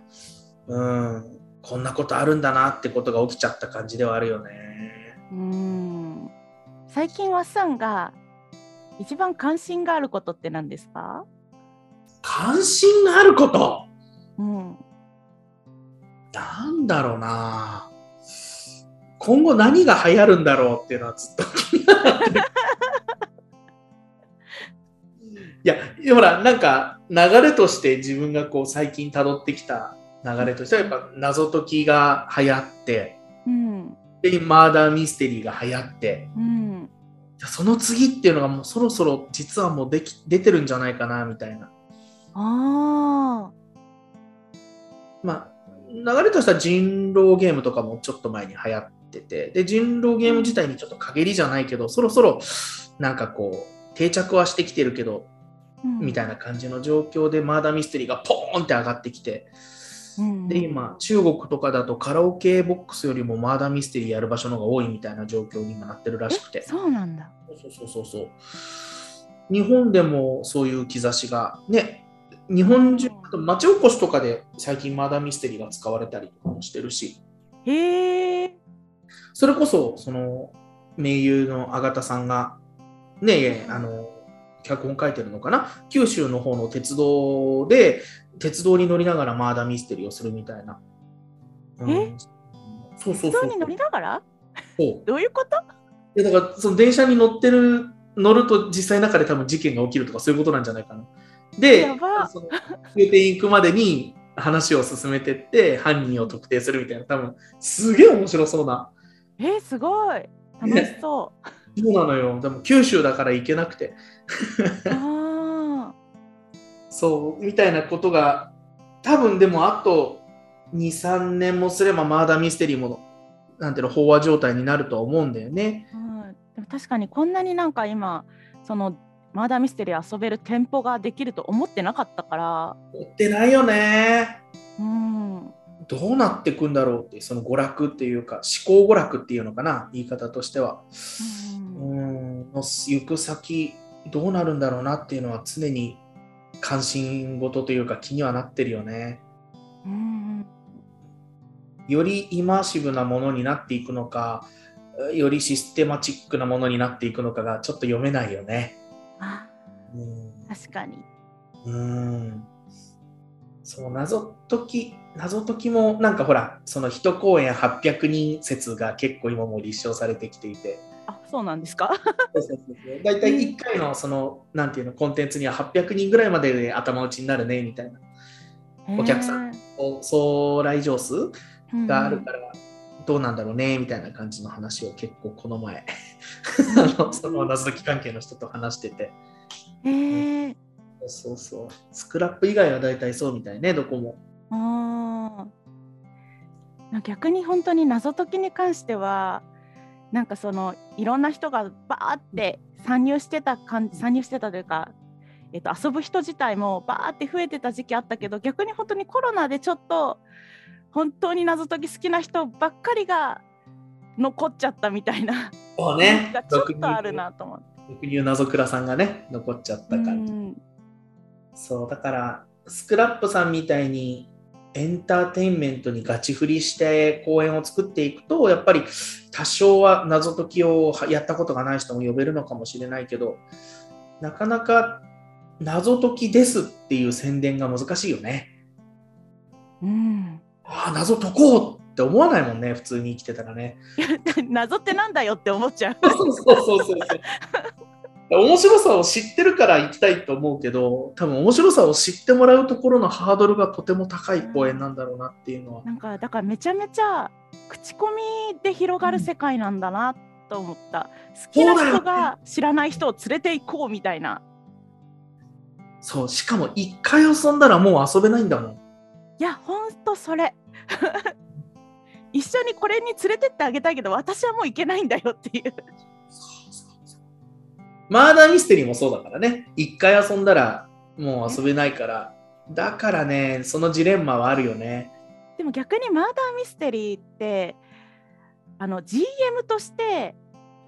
うん、こんなことあるんだなってことが起きちゃった感じではあるよね。うん、最近ワッサンが一番関心があることって何ですか？関心があること、うん、なんだろうな、今後何が流行るんだろうっていうのはずっと気になってるいやほら、なんか流れとして自分がこう最近たどってきた流れとしてはやっぱ謎解きが流行って、うん、でマーダーミステリーが流行って、うん、その次っていうのがもうそろそろ実はもうでき出てるんじゃないかなみたいな。あ、まあ、流れとしては人狼ゲームとかもちょっと前に流行ってて、で人狼ゲーム自体にちょっと陰りじゃないけど、そろそろなんかこう定着はしてきてるけど、うん、みたいな感じの状況でマーダーミステリーがポーンって上がってきて、うん、で今中国とかだとカラオケボックスよりもマーダーミステリーやる場所の方が多いみたいな状況に今なってるらしくて。そうなんだ。そうそうそうそう。日本でもそういう兆しがね、日本中、あと町おこしとかで最近マーダーミステリーが使われたりとかもしてるし。へえ。それこそその名優のあがたさんがね、あの脚本書いてるのかな、九州の方の鉄道で鉄道に乗りながらマーダーミステリーをするみたいな。うん、え、そうそうそう、鉄道に乗りながら？そうどういうこと？え、だからその電車に乗ってる乗ると実際の中で多分事件が起きるとかそういうことなんじゃないかな。で、その連れて行くまでに話を進めてって犯人を特定するみたいな、多分すげえ面白そうな。え、すごい楽しそう。ね、そうなのよ。でも九州だから行けなくてあ、そうみたいなことが多分でもあと に,さん 年もすればマーダーミステリーもなんていうの、飽和状態になるとは思うんだよね、うん、でも確かにこんなになんか今そのマーダーミステリー遊べる店舗ができると思ってなかったから。思ってないよね、うん、どうなってくんだろうって、その娯楽っていうか思考娯楽っていうのかな、言い方としては、うんの行く先どうなるんだろうなっていうのは常に関心事というか気にはなってるよね、うん、よりイマーシブなものになっていくのか、よりシステマチックなものになっていくのかがちょっと読めないよね。あ、うん、確かに、うん、そう謎解き謎解きもなんかほら、そのいち公演はっぴゃくにん説が結構今も立証されてきていて。あ、そうなんですか。だいたいいっかい の, そのなんていうのコンテンツにははっぴゃくにんぐらいまでで頭打ちになるねみたいな、お客さんの総来場数があるからどうなんだろうねみたいな感じの話を結構この前あのその謎解き関係の人と話してて、へー、そうそう、スクラップ以外は大体そうみたいね、どこも。ああ、逆に本当に謎解きに関してはなんかそのいろんな人がバーって参入してた感じ、参入してたというか、えっと、遊ぶ人自体もバーって増えてた時期あったけど、逆に本当にコロナでちょっと本当に謎解き好きな人ばっかりが残っちゃったみたいな、そうね、ちょっとあるなと思って、俗に言う謎倉さんがね残っちゃった感じ、うん、そうだからスクラップさんみたいにエンターテインメントにガチ振りして公演を作っていくと、やっぱり多少は謎解きをやったことがない人も呼べるのかもしれないけど、なかなか謎解きですっていう宣伝が難しいよね。うん、ああ謎解こうって思わないもんね、普通に生きてたらね。謎ってなんだよって思っちゃう。そうそうそうそうそう。面白さを知ってるから行きたいと思うけど、多分面白さを知ってもらうところのハードルがとても高い公演なんだろうなっていうのは、うん、なんかだからめちゃめちゃ口コミで広がる世界なんだなと思った、うん、好きな人が知らない人を連れて行こうみたいな。そう、しかも一回遊んだらもう遊べないんだもん。いやほんとそれ。一緒にこれに連れてってあげたいけど、私はもう行けないんだよっていう。マーダーミステリーもそうだからね、一回遊んだらもう遊べないから、だからねそのジレンマはあるよね。でも逆にマーダーミステリーってあの ジーエム として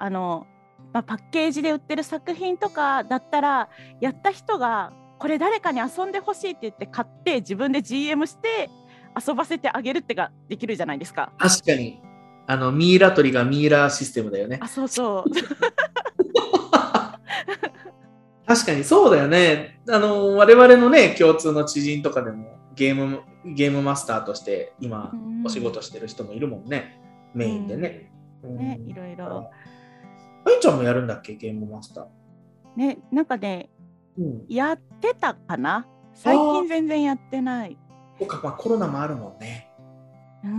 あの、まあ、パッケージで売ってる作品とかだったら、やった人がこれ誰かに遊んでほしいって言って買って自分で ジーエム して遊ばせてあげるってができるじゃないですか。確かにあのミイラ取りがミイラシステムだよね。あ、そうそう。確かにそうだよね。あの我々のね共通の知人とかでもゲームゲームマスターとして今お仕事してる人もいるもんね、うん、メインでね、うん、ね、いろいろ。あいちゃんもやるんだっけ、ゲームマスターね。なんかね、うん、やってたかな、最近全然やってない。そうか、まあ、コロナもあるもんね、うん、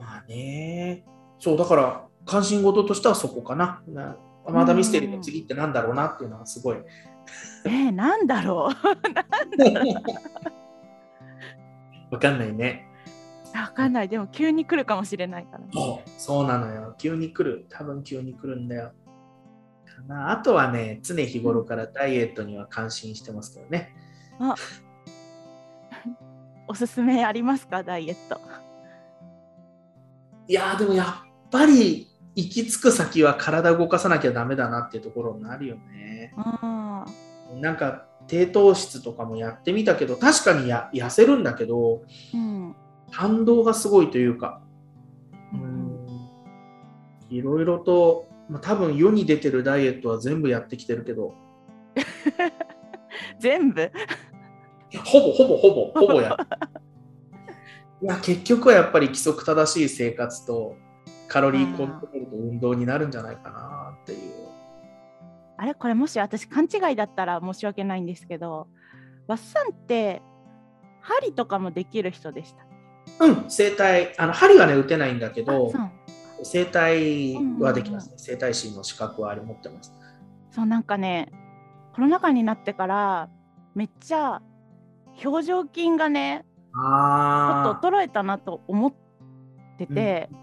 まあね。そうだから関心事としてはそこかな。なマーダーミステリーの次ってなんだろうなっていうのはすごい、うん、えー、なんだろうなんだろう。わかんないね、わかんない。でも急に来るかもしれないから、ね、そう、そうなのよ、急に来る、多分急に来るんだよかな。あとはね、常日頃からダイエットには関心してますけどね。あおすすめありますか、ダイエット。いやでもやっぱり行き着く先は体動かさなきゃダメだなっていうところになるよね。あ、なんか低糖質とかもやってみたけど、確かにや痩せるんだけど、うん、反動がすごいというか、うん、いろいろと、まあ、多分世に出てるダイエットは全部やってきてるけど全部ほぼほぼほぼほぼやいや結局はやっぱり規則正しい生活とカロリーコントロールと運動になるんじゃないかなっていう。あれ、これもし私勘違いだったら申し訳ないんですけど、わっさんって針とかもできる人でした？うん、整体、あの針はね打てないんだけど、整体はできますね、整体師の資格はあれ持ってます。そう、なんかねコロナ禍になってからめっちゃ表情筋がね、あ、ちょっと衰えたなと思ってて、うん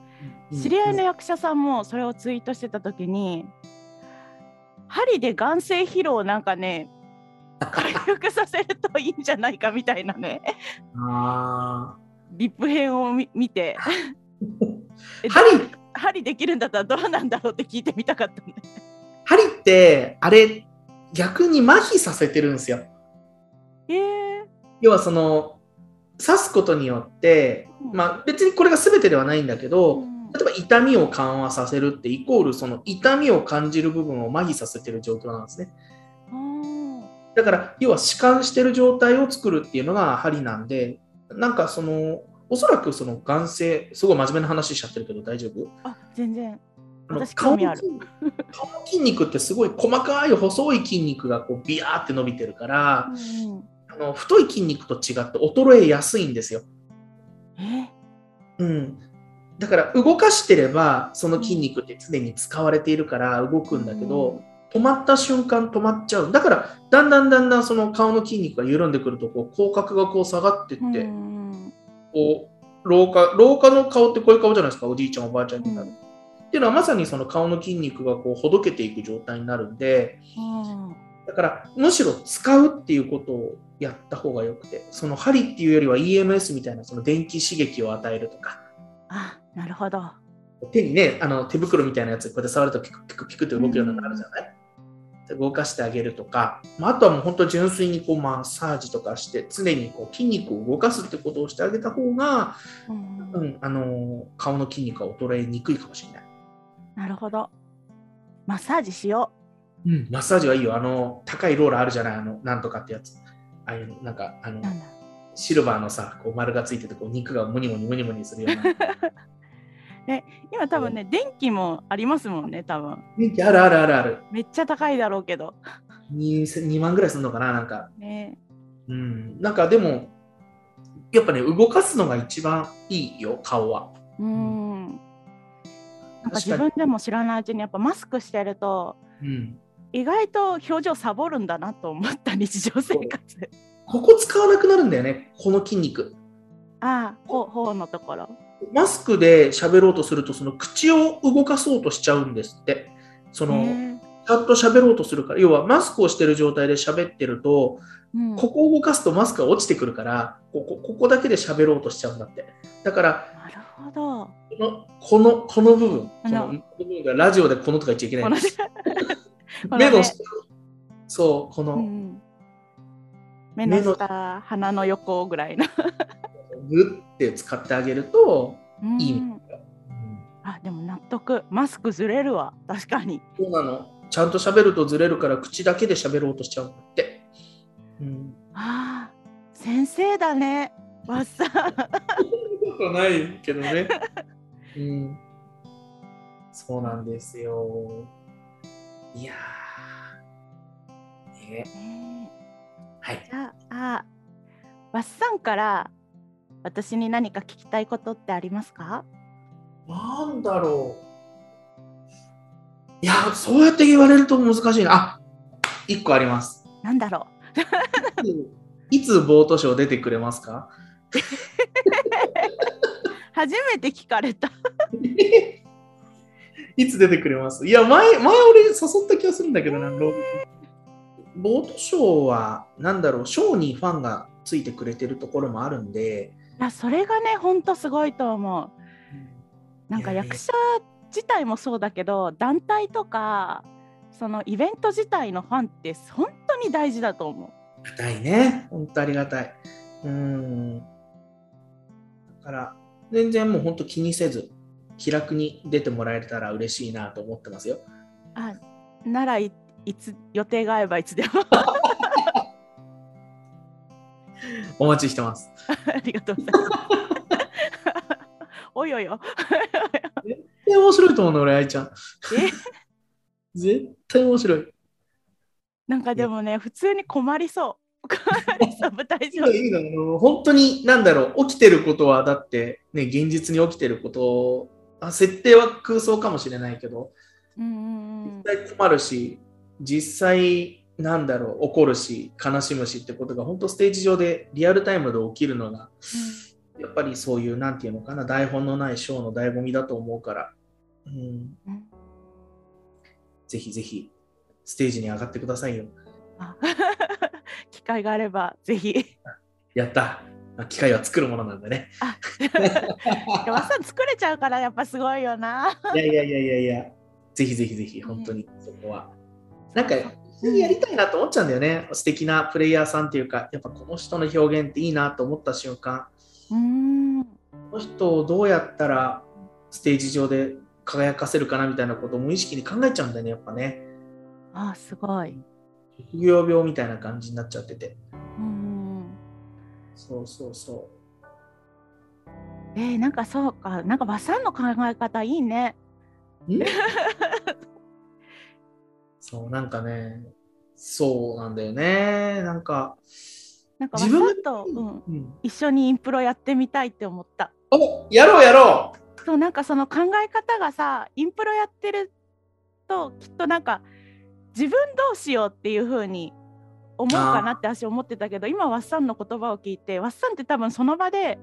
うん、知り合いの役者さんもそれをツイートしてた時に、針で眼精疲労なんかね回復させるといいんじゃないかみたいなねあリップ編を見て針針できるんだったらどうなんだろうって聞いてみたかったね。針ってあれ逆に麻痺させてるんですよ、えー、要はその刺すことによって、まあ、別にこれが全てではないんだけど、例えば痛みを緩和させるってイコールその痛みを感じる部分を麻痺させてる状況なんですね。だから要は弛緩してる状態を作るっていうのが針なんで、なんかそのおそらくその眼性、すごい真面目な話しちゃってるけど大丈夫？あ、全然。私興味ある。顔の筋肉ってすごい細かい細い筋肉がこうビヤーって伸びてるから、うん、あの太い筋肉と違って衰えやすいんですよ。え、うん、だから動かしてればその筋肉って常に使われているから動くんだけど、うん、止まった瞬間止まっちゃう。だからだんだんだんだんその顔の筋肉が緩んでくるとこう口角がこう下がってって、うん、こう老化老化の顔ってこういう顔じゃないですか。おじいちゃんおばあちゃんになる、うん、っていうのはまさにその顔の筋肉がこうほどけていく状態になるんで、うん、だからむしろ使うっていうことをやった方がよくて、その針っていうよりは イーエムエス みたいなその電気刺激を与えるとか。あ、なるほど。手にね、あの手袋みたいなやつこうやって触るとピクピクピクって動くようになるじゃない、うん、動かしてあげるとか、まあ、あとはもう本当純粋にこうマッサージとかして常にこう筋肉を動かすってことをしてあげた方が、うんうん、あの顔の筋肉は衰えにくいかもしれない。なるほど。マッサージしよう、うん、マッサージはいいよ。あの高いローラーあるじゃない、あのなんとかってやつ、ああいうのなんかあのなんだシルバーのさこう丸がついててこう肉がムニムニムニムニするようなね、今多分ね、うん、電気もありますもんね。多分電気あるあるあるある。めっちゃ高いだろうけど にまんぐらいするのかな、なんかね、うん、なんかでもやっぱね動かすのが一番いいよ顔は。うん、うん、なんか自分でも知らないうちにやっぱマスクしてると、うん、意外と表情サボるんだなと思った。日常生活ここ使わなくなるんだよね、この筋肉。ああ、頬のところ。マスクで喋ろうとするとその口を動かそうとしちゃうんですって。そのちゃんと喋ろうとするから、要はマスクをしてる状態で喋ってると、うん、ここを動かすとマスクが落ちてくるからここ、ここだけで喋ろうとしちゃうんだって。だからなるほど、この、この部分、この部分がラジオでこのとか言っちゃいけないんです目の下、そう、この、うん、目の下、鼻の横ぐらいのグッて使ってあげるといい、うん、あ、でも納得。マスクずれるわ、確かに。そうなの、ちゃんと喋るとずれるから口だけで喋ろうとしちゃうんだって、うん、あ、先生だね、わっさないけどね、うん、そうなんですよ。いやー、ね、はい。じゃあわっさんから私に何か聞きたいことってありますか？なんだろう。いや、そうやって言われると難しいな。あ、いっこあります。なんだろう。いつボートショー出てくれますか？初めて聞かれた。いつ出てくれます？いや、前、前俺誘った気がするんだけどな。ボートショーはなんだろう。ショーにファンがついてくれてるところもあるんで。いや、それがねほんとすごいと思う。なんか役者自体もそうだけど、団体とかそのイベント自体のファンって本当に大事だと思う。ありがたいね、本当ありがたい。うーん、だから全然もう本当気にせず気楽に出てもらえたら嬉しいなと思ってますよ。あ、なら い, いつ予定が合えばいつでもお待ちしてますありがとうございますおよよ絶対面白いと思うの俺、愛ちゃん絶対面白い。なんかでもね、普通に困りそう困りそう舞台上いいのいいの本当に。なんだろう、起きてることはだってね、現実に起きてること、あ、設定は空想かもしれないけど、うんうんうん、実際困るし、実際なんだろう、怒るし悲しむしってことが本当ステージ上でリアルタイムで起きるのが、うん、やっぱりそういうなんていうのかな、台本のないショーの醍醐味だと思うから、うんうん、ぜひぜひステージに上がってくださいよ。あ機会があればぜひ。やった、機会は作るものなんだね。あわっさん作れちゃうからやっぱすごいよな。いやいやいやいやいや、ぜひぜひぜひ本当に、うん、そこはなんかやりたいなと思っちゃうんだよね、うん、素敵なプレイヤーさんっていうか、やっぱこの人の表現っていいなと思った瞬間、うーん、この人をどうやったらステージ上で輝かせるかなみたいなことを無意識に考えちゃうんだよね、やっぱね。ああ、すごい職業病みたいな感じになっちゃってて、うん、そうそうそう。えー、なんかそうか、なんかわっさんの考え方いいねんそう、なんかね、そうなんだよね。なんかなんか自分と、うんうん、一緒にインプロやってみたいって思った。お、やろうやろう。そう、なんかその考え方がさ、インプロやってるときっとなんか自分どうしようっていう風に思うかなって私思ってたけど、今ワッサンの言葉を聞いて、ワッサンって多分その場で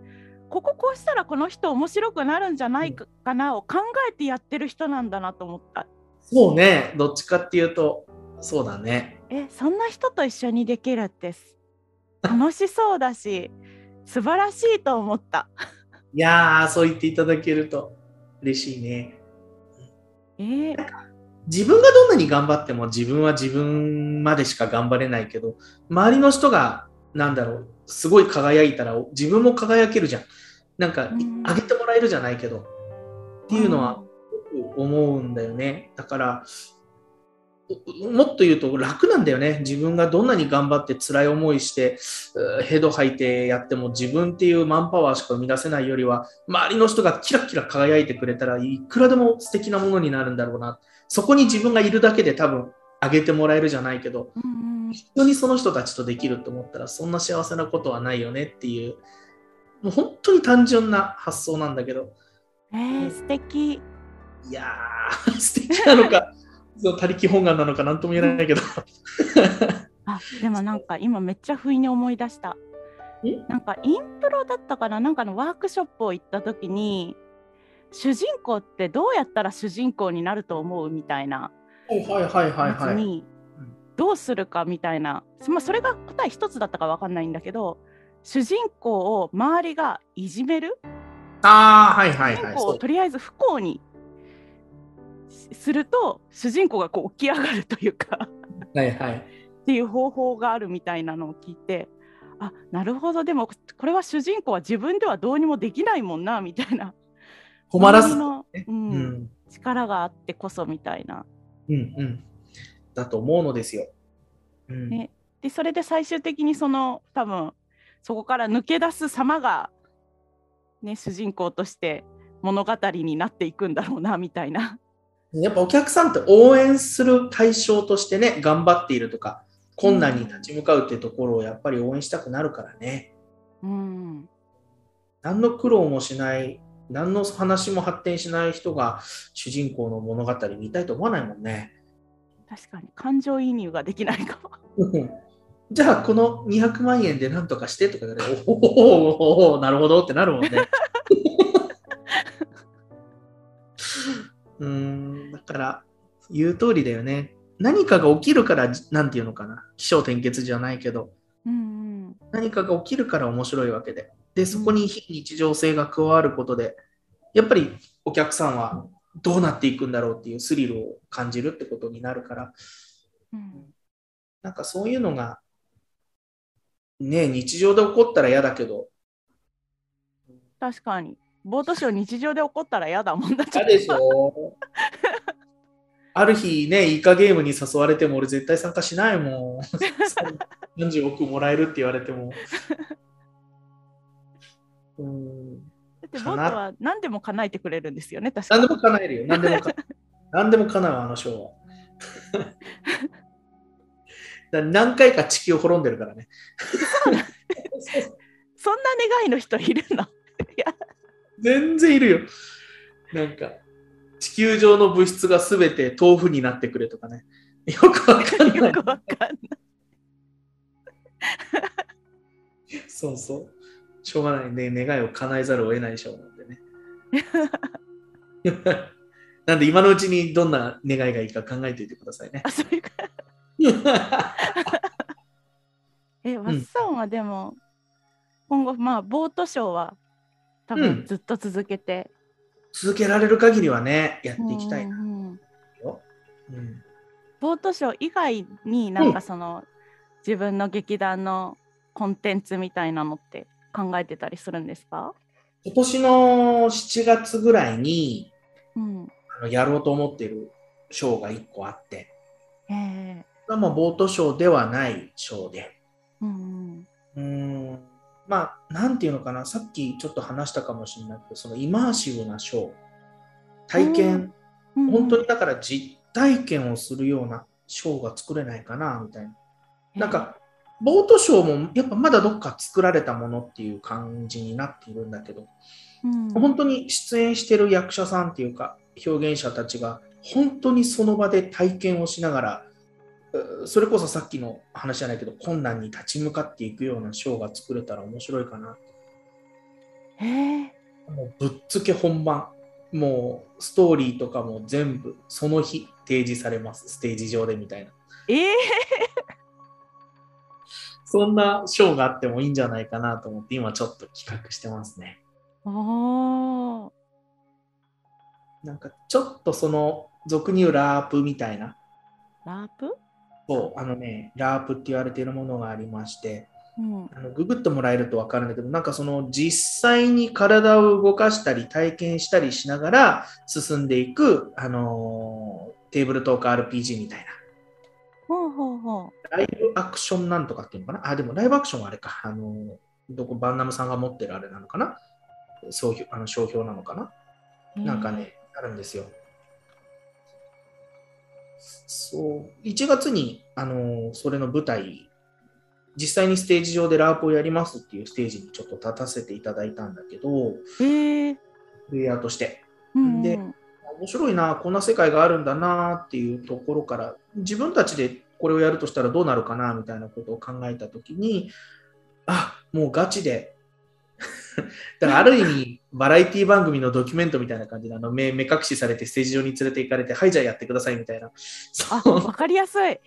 こここうしたらこの人面白くなるんじゃないかなを考えてやってる人なんだなと思った。そうね、どっちかっていうとそうだね。え、そんな人と一緒にできるって楽しそうだし素晴らしいと思った。いやー、そう言っていただけると嬉しいね。えー、なんか自分がどんなに頑張っても自分は自分までしか頑張れないけど、周りの人がなんだろう、すごい輝いたら自分も輝けるじゃん。なんかあげてもらえるじゃないけどっていうのは思うんだよね。だからもっと言うと楽なんだよね。自分がどんなに頑張って辛い思いしてヘド吐いてやっても自分っていうマンパワーしか生み出せないよりは、周りの人がキラキラ輝いてくれたらいくらでも素敵なものになるんだろうな。そこに自分がいるだけで多分あげてもらえるじゃないけど、うんうん、一緒にその人たちとできると思ったらそんな幸せなことはないよねっていう、もう本当に単純な発想なんだけど、えー、素敵。いやー、素敵なのか他力本願なのか何とも言えないけどあ、でもなんか今めっちゃ不意に思い出した。なんかインプロだったかな、なんかのワークショップを行った時に、主人公ってどうやったら主人公になると思うみたいな、はいはいはいはい、どうするかみたいな、まあ、それが答え一つだったか分かんないんだけど、主人公を周りがいじめる、あー、はいはいはい、主人公をとりあえず不幸にすると主人公がこう起き上がるというかはい、はい、っていう方法があるみたいなのを聞いて、あ、なるほど、でもこれは主人公は自分ではどうにもできないもんなみたいな、困らず、ね、うんうん、力があってこそみたいな、うんうん、だと思うのですよ、うん、ね、でそれで最終的にその多分そこから抜け出す様が、ね、主人公として物語になっていくんだろうなみたいな。やっぱお客さんって応援する対象としてね、頑張っているとか困難に立ち向かうっていうところをやっぱり応援したくなるからね、うん、何の苦労もしない何の話も発展しない人が主人公の物語見たいと思わないもんね。確かに感情移入ができないかもじゃあこのにひゃくまんえんで何とかしてとかで、ね、おおおおなるほどってなるもんねうーん、だから言う通りだよね。何かが起きるから、なんていうのかな、起承転結じゃないけど、うんうん、何かが起きるから面白いわけで、でそこに非日常性が加わることで、やっぱりお客さんはどうなっていくんだろうっていうスリルを感じるってことになるから、うん、なんかそういうのがね、日常で起こったら嫌だけど、確かにボートショー日常で起こったら嫌だもんだ。嫌でしょある日ね、イカゲームに誘われても俺絶対参加しないもんよんじゅうおくもらえるって言われてもうん、だってボートは何でも叶えてくれるんですよね。確かに何でも叶えるよ。何でも叶何でも叶う、あのショーはだ何回か地球を滅んでるからねそんな願いの人いるの？いや全然いるよ。なんか地球上の物質がすべて豆腐になってくれとかね、よくわかんないよくわかんないそうそう、しょうがないね、願いを叶えざるを得ないショーなんでねなんで今のうちにどんな願いがいいか考えておいてくださいね。あ、そういうかえ、ワッサンはでも、うん、今後、まあ、ボートショーは多分ずっと続けて、うん、続けられる限りはねやっていきたいな、うんうん、ボートショー以外になんかその、うん、自分の劇団のコンテンツみたいなのって考えてたりするんですか？今年のしちがつぐらいに、うん、あのやろうと思っているショーがいっこあって、えー、もうボートショーではないショーで、うんうん、まあ、なんていうのかな、さっきちょっと話したかもしれないけど、そのイマーシブなショー、体験、うん、本当にだから実体験をするようなショーが作れないかなみたいな。なんかボートショーもやっぱまだどっか作られたものっていう感じになっているんだけど、うん、本当に出演してる役者さんっていうか表現者たちが本当にその場で体験をしながらそれこそさっきの話じゃないけど困難に立ち向かっていくようなショーが作れたら面白いかな。へえ。もうぶっつけ本番、もうストーリーとかも全部その日提示されます、ステージ上でみたいな。ええ。そんなショーがあってもいいんじゃないかなと思って今ちょっと企画してますね。ああ。なんかちょっとその俗に言うラープみたいな。ラープ？そう、あのね、ラープって言われているものがありまして、うん、あのググってもらえると分かるんだけど、なんかその実際に体を動かしたり体験したりしながら進んでいく、あのー、テーブルトーク アールピージー みたいな。ほうほうほう。ライブアクションなんとかっていうのかな。あ、でもライブアクションはあれか、あのー、どこバンナムさんが持ってるあれなのかな、そういうあの商標なのかな、えー、なんかねあるんですよ。そういちがつに、あのー、それの舞台、実際にステージ上でラープをやりますっていうステージにちょっと立たせていただいたんだけど、プレイヤーとして、うんうん、で面白いな、こんな世界があるんだなっていうところから、自分たちでこれをやるとしたらどうなるかなみたいなことを考えた時に、あ、もうガチでだからある意味バラエティ番組のドキュメントみたいな感じで、あの 目, 目隠しされてステージ上に連れて行かれて、はいじゃあやってくださいみたいな、わかりやすい、うん、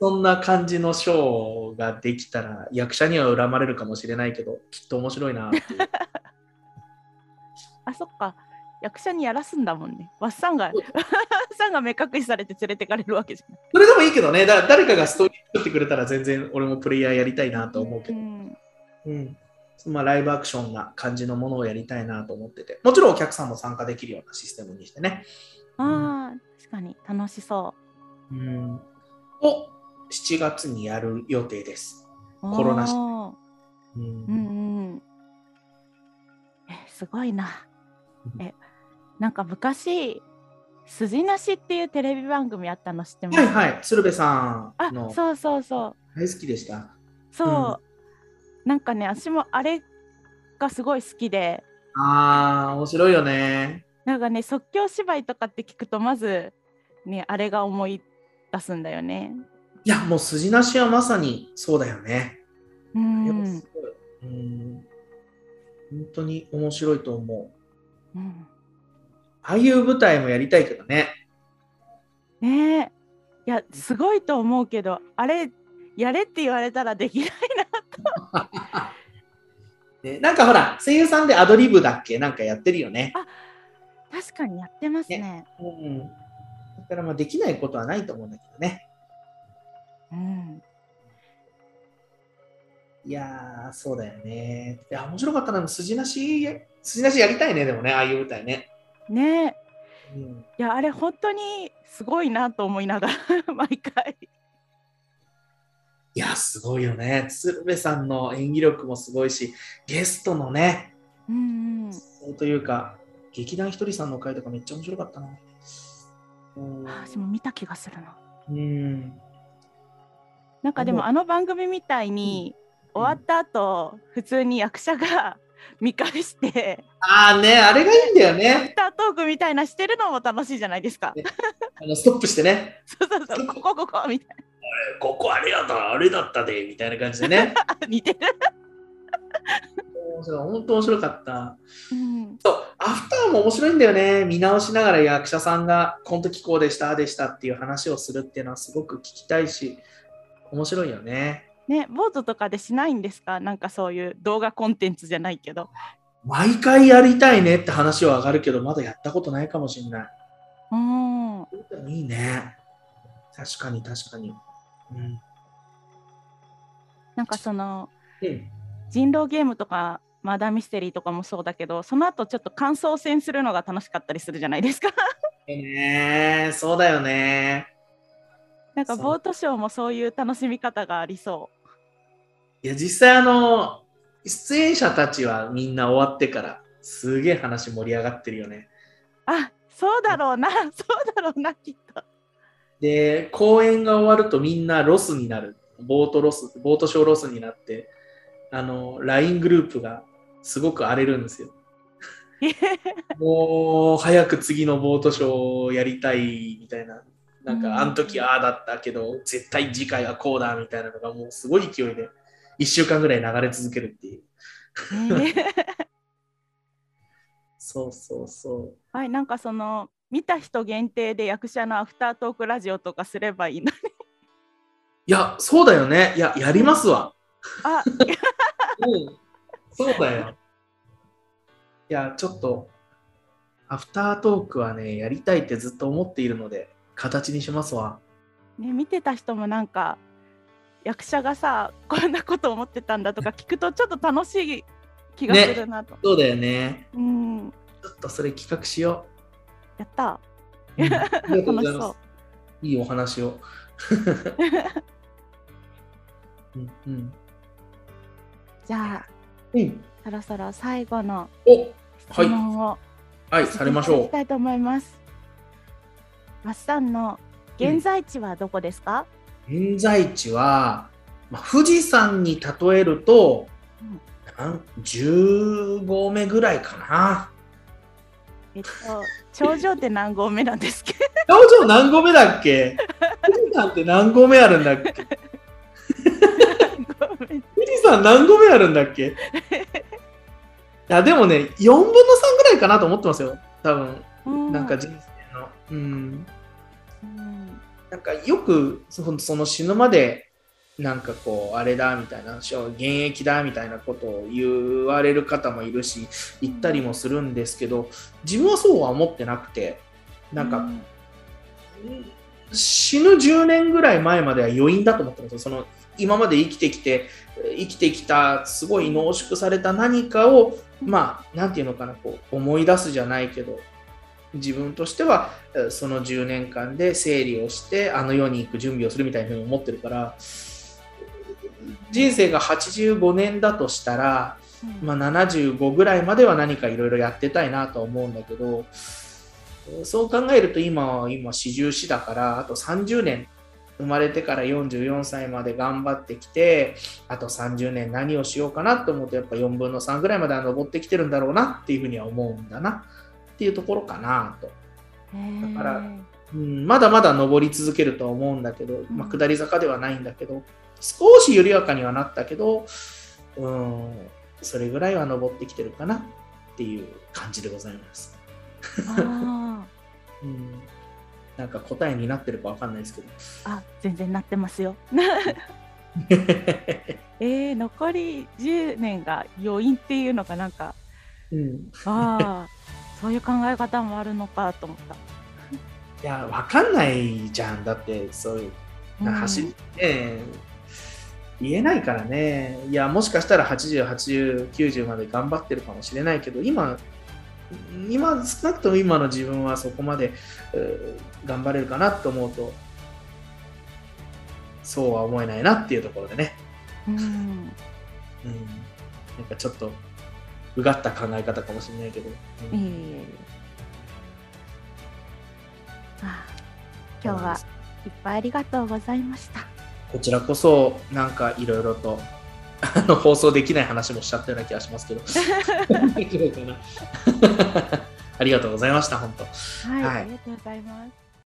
そんな感じのショーができたら役者には恨まれるかもしれないけどきっと面白いなっていうあ、そっか、役者にやらすんだもんね。わっさんがわっさんが目隠しされて連れてかれるわけじゃない。それでもいいけどね、だ誰かがストーリー作ってくれたら全然俺もプレイヤーやりたいなと思うけど、うん、うん、まあ、ライブアクションな感じのものをやりたいなと思ってて、もちろんお客さんも参加できるようなシステムにしてね。ああ、うん、確かに楽しそう。うん。をしちがつにやる予定です。コロナ禍。うん、うんうん。え、すごいな。え、なんか昔筋なしっていうテレビ番組あったの知ってます？はいはい、鶴瓶さんの。あ、そうそうそう。大好きでした。そう。うん、なんかね、私もあれがすごい好きで、あー面白いよね。なんかね、即興芝居とかって聞くとまず、ね、あれが思い出すんだよね。いや、もう筋なしはまさにそうだよね。うん、すごい、うん、本当に面白いと思う、うん、ああいう舞台もやりたいけどね。ねえ、いやすごいと思うけど、あれやれって言われたらできないなと、ね、なんかほら声優さんでアドリブだっけなんかやってるよね。あ、確かにやってます ね, ね、うん、だからまあできないことはないと思うんだけどね、うん、いやーそうだよね。いや面白かったな、筋なし筋なしやりたいね。でもね、ああいう舞台ね。ねえ、うん、いやあれ本当にすごいなと思いながら毎回。いやすごいよね。鶴瓶さんの演技力もすごいし、ゲストのね、うんうん、そうというか劇団ひとりさんの回とかめっちゃ面白かったな。あ、でも見た気がするな。うん。なんかでもあの番組みたいに、うん、終わった後、うん、普通に役者が見返して、ああね、あれがいいんだよね。アフタートークみたいなしてるのも楽しいじゃないですか。ね、あのストップしてね。そうそうそう、ここここみたいな。ここあれやったあれだったでみたいな感じでね似てる本当面白かった、うん、そう、アフターも面白いんだよね。見直しながら役者さんがこの時こうでしたでしたっていう話をするっていうのはすごく聞きたいし面白いよね。ね、ボートとかでしないんですか？なんかそういう動画コンテンツじゃないけど毎回やりたいねって話は上がるけど、まだやったことないかもしれない。うん、いいね。確かに確かに、うん、なんかその、うん、人狼ゲームとかマーダーミステリーとかもそうだけど、その後ちょっと感想戦するのが楽しかったりするじゃないですかねー、そうだよね。なんかボートショーもそういう楽しみ方がありそう。いや実際あの出演者たちはみんな終わってからすげえ話盛り上がってるよね。あ、そうだろうな、うん、そうだろうなきっと。で公演が終わるとみんなロスになる、ボートロス、ボートショーロスになって、あの ライン グループがすごく荒れるんですよもう早く次のボートショーやりたいみたいななんかあの時ああだったけど絶対次回はこうだみたいなのがもうすごい勢いでいっしゅうかんぐらい流れ続けるっていう、えー、そうそうそう、はい、なんかその見た人限定で役者のアフタートークラジオとかすればいいのに。いやそうだよね、いややりますわ、あうん、そうだよ。いやちょっとアフタートークはねやりたいってずっと思っているので形にしますわ、ね、見てた人もなんか役者がさこんなこと思ってたんだとか聞くとちょっと楽しい気がするなと、ね、そうだよね、うん、ちょっとそれ企画しよう。やった、うん、楽しそう、いいお話をうん、うん、じゃあ、うん、そろそろ最後の質問を、はい、されましょう。いきたいと思います。マスさんの現在地はどこですか？うん、現在地は、まあ、富士山に例えると、うん、なんじゅうごうめぐらいかな。えっと頂上って何合目なんですけど？頂上何合目だっけ？富士山って何合目あるんだっけ？富士山何合目あるんだっけ？いやでもねよんぶんのさんぐらいかなと思ってますよ多分、うん、なんか人生の、うんうん、なんかよく そ, その死ぬまでなんかこうあれだみたいな現役だみたいなことを言われる方もいるし言ったりもするんですけど、自分はそうは思ってなくて、なんか、うん、死ぬじゅうねんぐらい前までは余韻だと思ってますよ。その今まで生きてきて生きてきたすごい濃縮された何かを、まあなんていうのかな、こう思い出すじゃないけど、自分としてはそのじゅうねんかんで整理をしてあの世に行く準備をするみたいなふうに思ってるから、人生がはちじゅうごねんだとしたら、まあ、ななじゅうごぐらいまでは何かいろいろやってたいなと思うんだけど、そう考えると今は今よんじゅうよんだから、あとさんじゅうねん、生まれてからよんじゅうよんさいまで頑張ってきて、あとさんじゅうねん何をしようかなと思うと、やっぱよんぶんのさんぐらいまでは上ってきてるんだろうなっていうふうには思うんだなっていうところかなと。だから、うん、まだまだ上り続けるとは思うんだけど、まあ、下り坂ではないんだけど、少し緩やかにはなったけど、うん、それぐらいは上ってきてるかなっていう感じでございます。あ、うんなんか答えになってるかわかんないですけど、あ、全然なってますよえー、残りじゅうねんが余韻っていうのかなんか、うん、あそういう考え方もあるのかと思った。いやわかんないじゃん、だってそういう走って、えー、言えないからね。いやもしかしたらはちじゅう、はちじゅう、きゅうじゅうまで頑張ってるかもしれないけど、今今少なくとも今の自分はそこまで、えー、頑張れるかなと思うとそうは思えないなっていうところでね、うん、うん、なんかちょっとうがった考え方かもしれないけど、うん、えー、あ今日はいっぱいありがとうございました。こちらこそなんかいろいろとあの放送できない話もしちゃったような気がしますけどありがとうございました本当、はい、はい、ありがとうございます。